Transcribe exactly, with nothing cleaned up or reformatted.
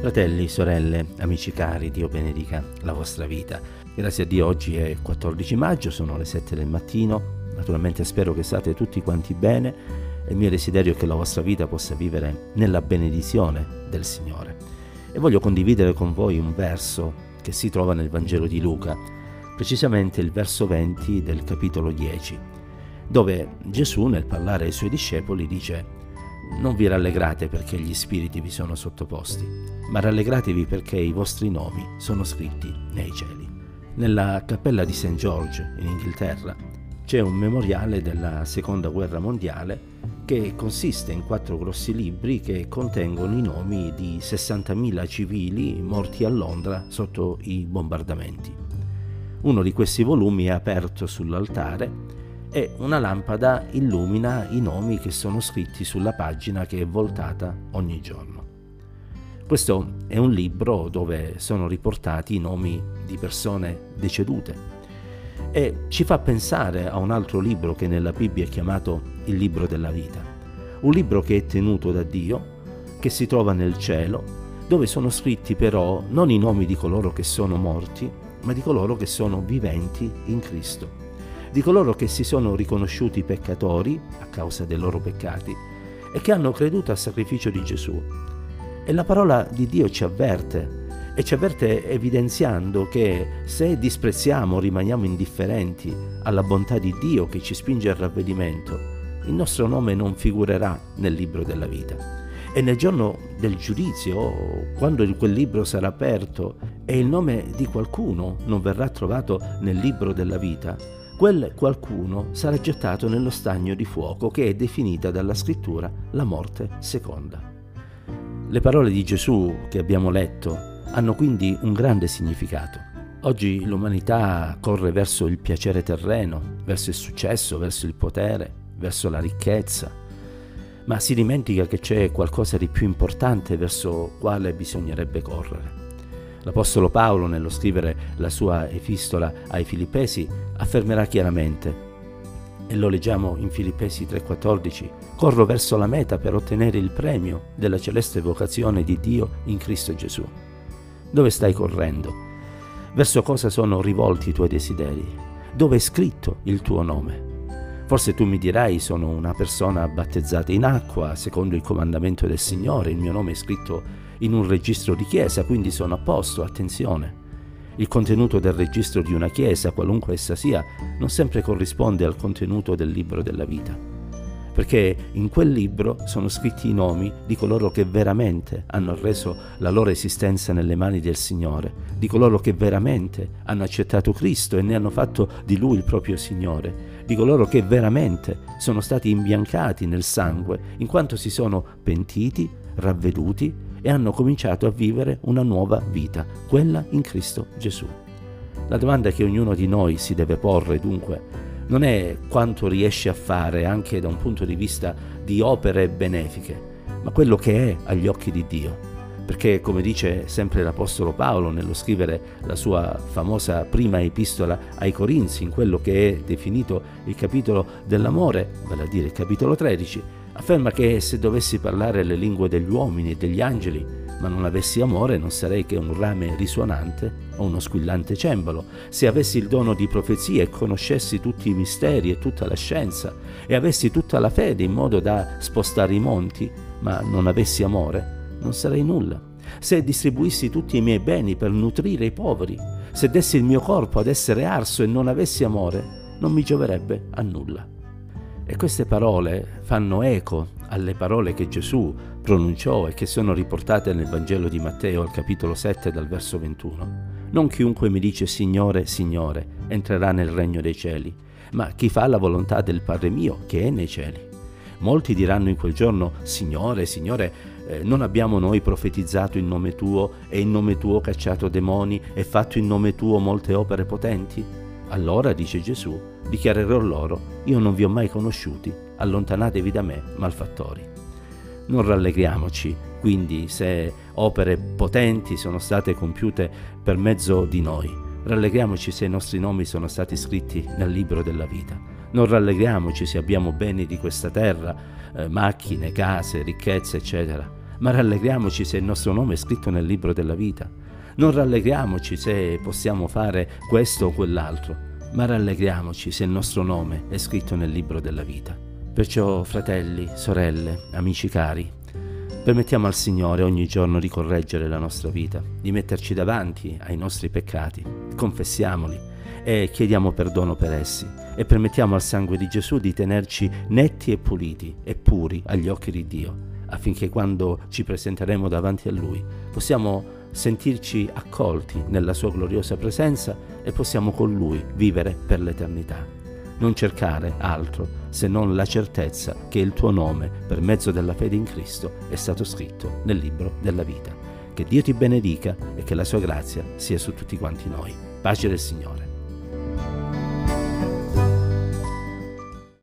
Fratelli, sorelle, amici cari, Dio benedica la vostra vita. Grazie a Dio, oggi è il quattordici maggio, sono le sette del mattino. Naturalmente spero che state tutti quanti bene. Il mio desiderio è che la vostra vita possa vivere nella benedizione del Signore. E voglio condividere con voi un verso che si trova nel Vangelo di Luca, precisamente il verso venti del capitolo dieci, dove Gesù, nel parlare ai Suoi discepoli, dice: non vi rallegrate perché gli spiriti vi sono sottoposti, ma rallegratevi perché i vostri nomi sono scritti nei cieli. Nella cappella di Saint George in Inghilterra c'è un memoriale della Seconda Guerra Mondiale che consiste in quattro grossi libri che contengono i nomi di sessantamila civili morti a Londra sotto i bombardamenti. Uno di questi volumi è aperto sull'altare e una lampada illumina i nomi che sono scritti sulla pagina che è voltata ogni giorno. Questo è un libro dove sono riportati i nomi di persone decedute e ci fa pensare a un altro libro che nella Bibbia è chiamato il libro della vita, un libro che è tenuto da Dio, che si trova nel cielo, dove sono scritti però non i nomi di coloro che sono morti, ma di coloro che sono viventi in Cristo, di coloro che si sono riconosciuti peccatori a causa dei loro peccati e che hanno creduto al sacrificio di Gesù. E la parola di Dio ci avverte, e ci avverte evidenziando che se disprezziamo, rimaniamo indifferenti alla bontà di Dio che ci spinge al ravvedimento, il nostro nome non figurerà nel libro della vita. E nel giorno del giudizio, quando quel libro sarà aperto e il nome di qualcuno non verrà trovato nel libro della vita, quel qualcuno sarà gettato nello stagno di fuoco che è definita dalla scrittura la morte seconda. Le parole di Gesù che abbiamo letto hanno quindi un grande significato. Oggi l'umanità corre verso il piacere terreno, verso il successo, verso il potere, verso la ricchezza, ma si dimentica che c'è qualcosa di più importante verso quale bisognerebbe correre. L'Apostolo Paolo, nello scrivere la sua epistola ai Filippesi, affermerà chiaramente, e lo leggiamo in Filippesi tre quattordici, «Corro verso la meta per ottenere il premio della celeste vocazione di Dio in Cristo Gesù». Dove stai correndo? Verso cosa sono rivolti i tuoi desideri? Dove è scritto il tuo nome? Forse tu mi dirai: sono una persona battezzata in acqua, secondo il comandamento del Signore, il mio nome è scritto in un registro di chiesa, quindi sono a posto. Attenzione! Il contenuto del registro di una chiesa, qualunque essa sia, non sempre corrisponde al contenuto del libro della vita, perché in quel libro sono scritti i nomi di coloro che veramente hanno reso la loro esistenza nelle mani del Signore, di coloro che veramente hanno accettato Cristo e ne hanno fatto di Lui il proprio Signore, di coloro che veramente sono stati imbiancati nel sangue, in quanto si sono pentiti, ravveduti e hanno cominciato a vivere una nuova vita, quella in Cristo Gesù. La domanda che ognuno di noi si deve porre, dunque, non è quanto riesce a fare anche da un punto di vista di opere benefiche, ma quello che è agli occhi di Dio. Perché, come dice sempre l'Apostolo Paolo nello scrivere la sua famosa prima epistola ai Corinzi, in quello che è definito il capitolo dell'amore, vale a dire il capitolo tredici, afferma che se dovessi parlare le lingue degli uomini e degli angeli, ma non avessi amore, non sarei che un rame risuonante o uno squillante cembalo. Se avessi il dono di profezia e conoscessi tutti i misteri e tutta la scienza, e avessi tutta la fede in modo da spostare i monti, ma non avessi amore, non sarei nulla. Se distribuissi tutti i miei beni per nutrire i poveri, se dessi il mio corpo ad essere arso e non avessi amore, non mi gioverebbe a nulla. E queste parole fanno eco alle parole che Gesù pronunciò e che sono riportate nel Vangelo di Matteo al capitolo sette dal verso ventuno. Non chiunque mi dice Signore, Signore, entrerà nel regno dei cieli, ma chi fa la volontà del Padre mio che è nei cieli. Molti diranno in quel giorno: Signore, Signore, eh, non abbiamo noi profetizzato in nome Tuo, e in nome Tuo cacciato demoni, e fatto in nome Tuo molte opere potenti? Allora, dice Gesù, dichiarerò loro: io non vi ho mai conosciuti, allontanatevi da me, malfattori. Non rallegriamoci, quindi, se opere potenti sono state compiute per mezzo di noi. Rallegriamoci se i nostri nomi sono stati scritti nel libro della vita. Non rallegriamoci se abbiamo beni di questa terra, eh, macchine, case, ricchezze, eccetera, ma rallegriamoci se il nostro nome è scritto nel libro della vita. Non rallegriamoci se possiamo fare questo o quell'altro, ma rallegriamoci se il nostro nome è scritto nel libro della vita. Perciò, fratelli, sorelle, amici cari, permettiamo al Signore ogni giorno di correggere la nostra vita, di metterci davanti ai nostri peccati, confessiamoli e chiediamo perdono per essi, e permettiamo al sangue di Gesù di tenerci netti e puliti e puri agli occhi di Dio, affinché quando ci presenteremo davanti a Lui possiamo sentirci accolti nella sua gloriosa presenza e possiamo con Lui vivere per l'eternità. Non cercare altro se non la certezza che il tuo nome, per mezzo della fede in Cristo, è stato scritto nel libro della vita. Che Dio ti benedica e che la sua grazia sia su tutti quanti noi. Pace del Signore.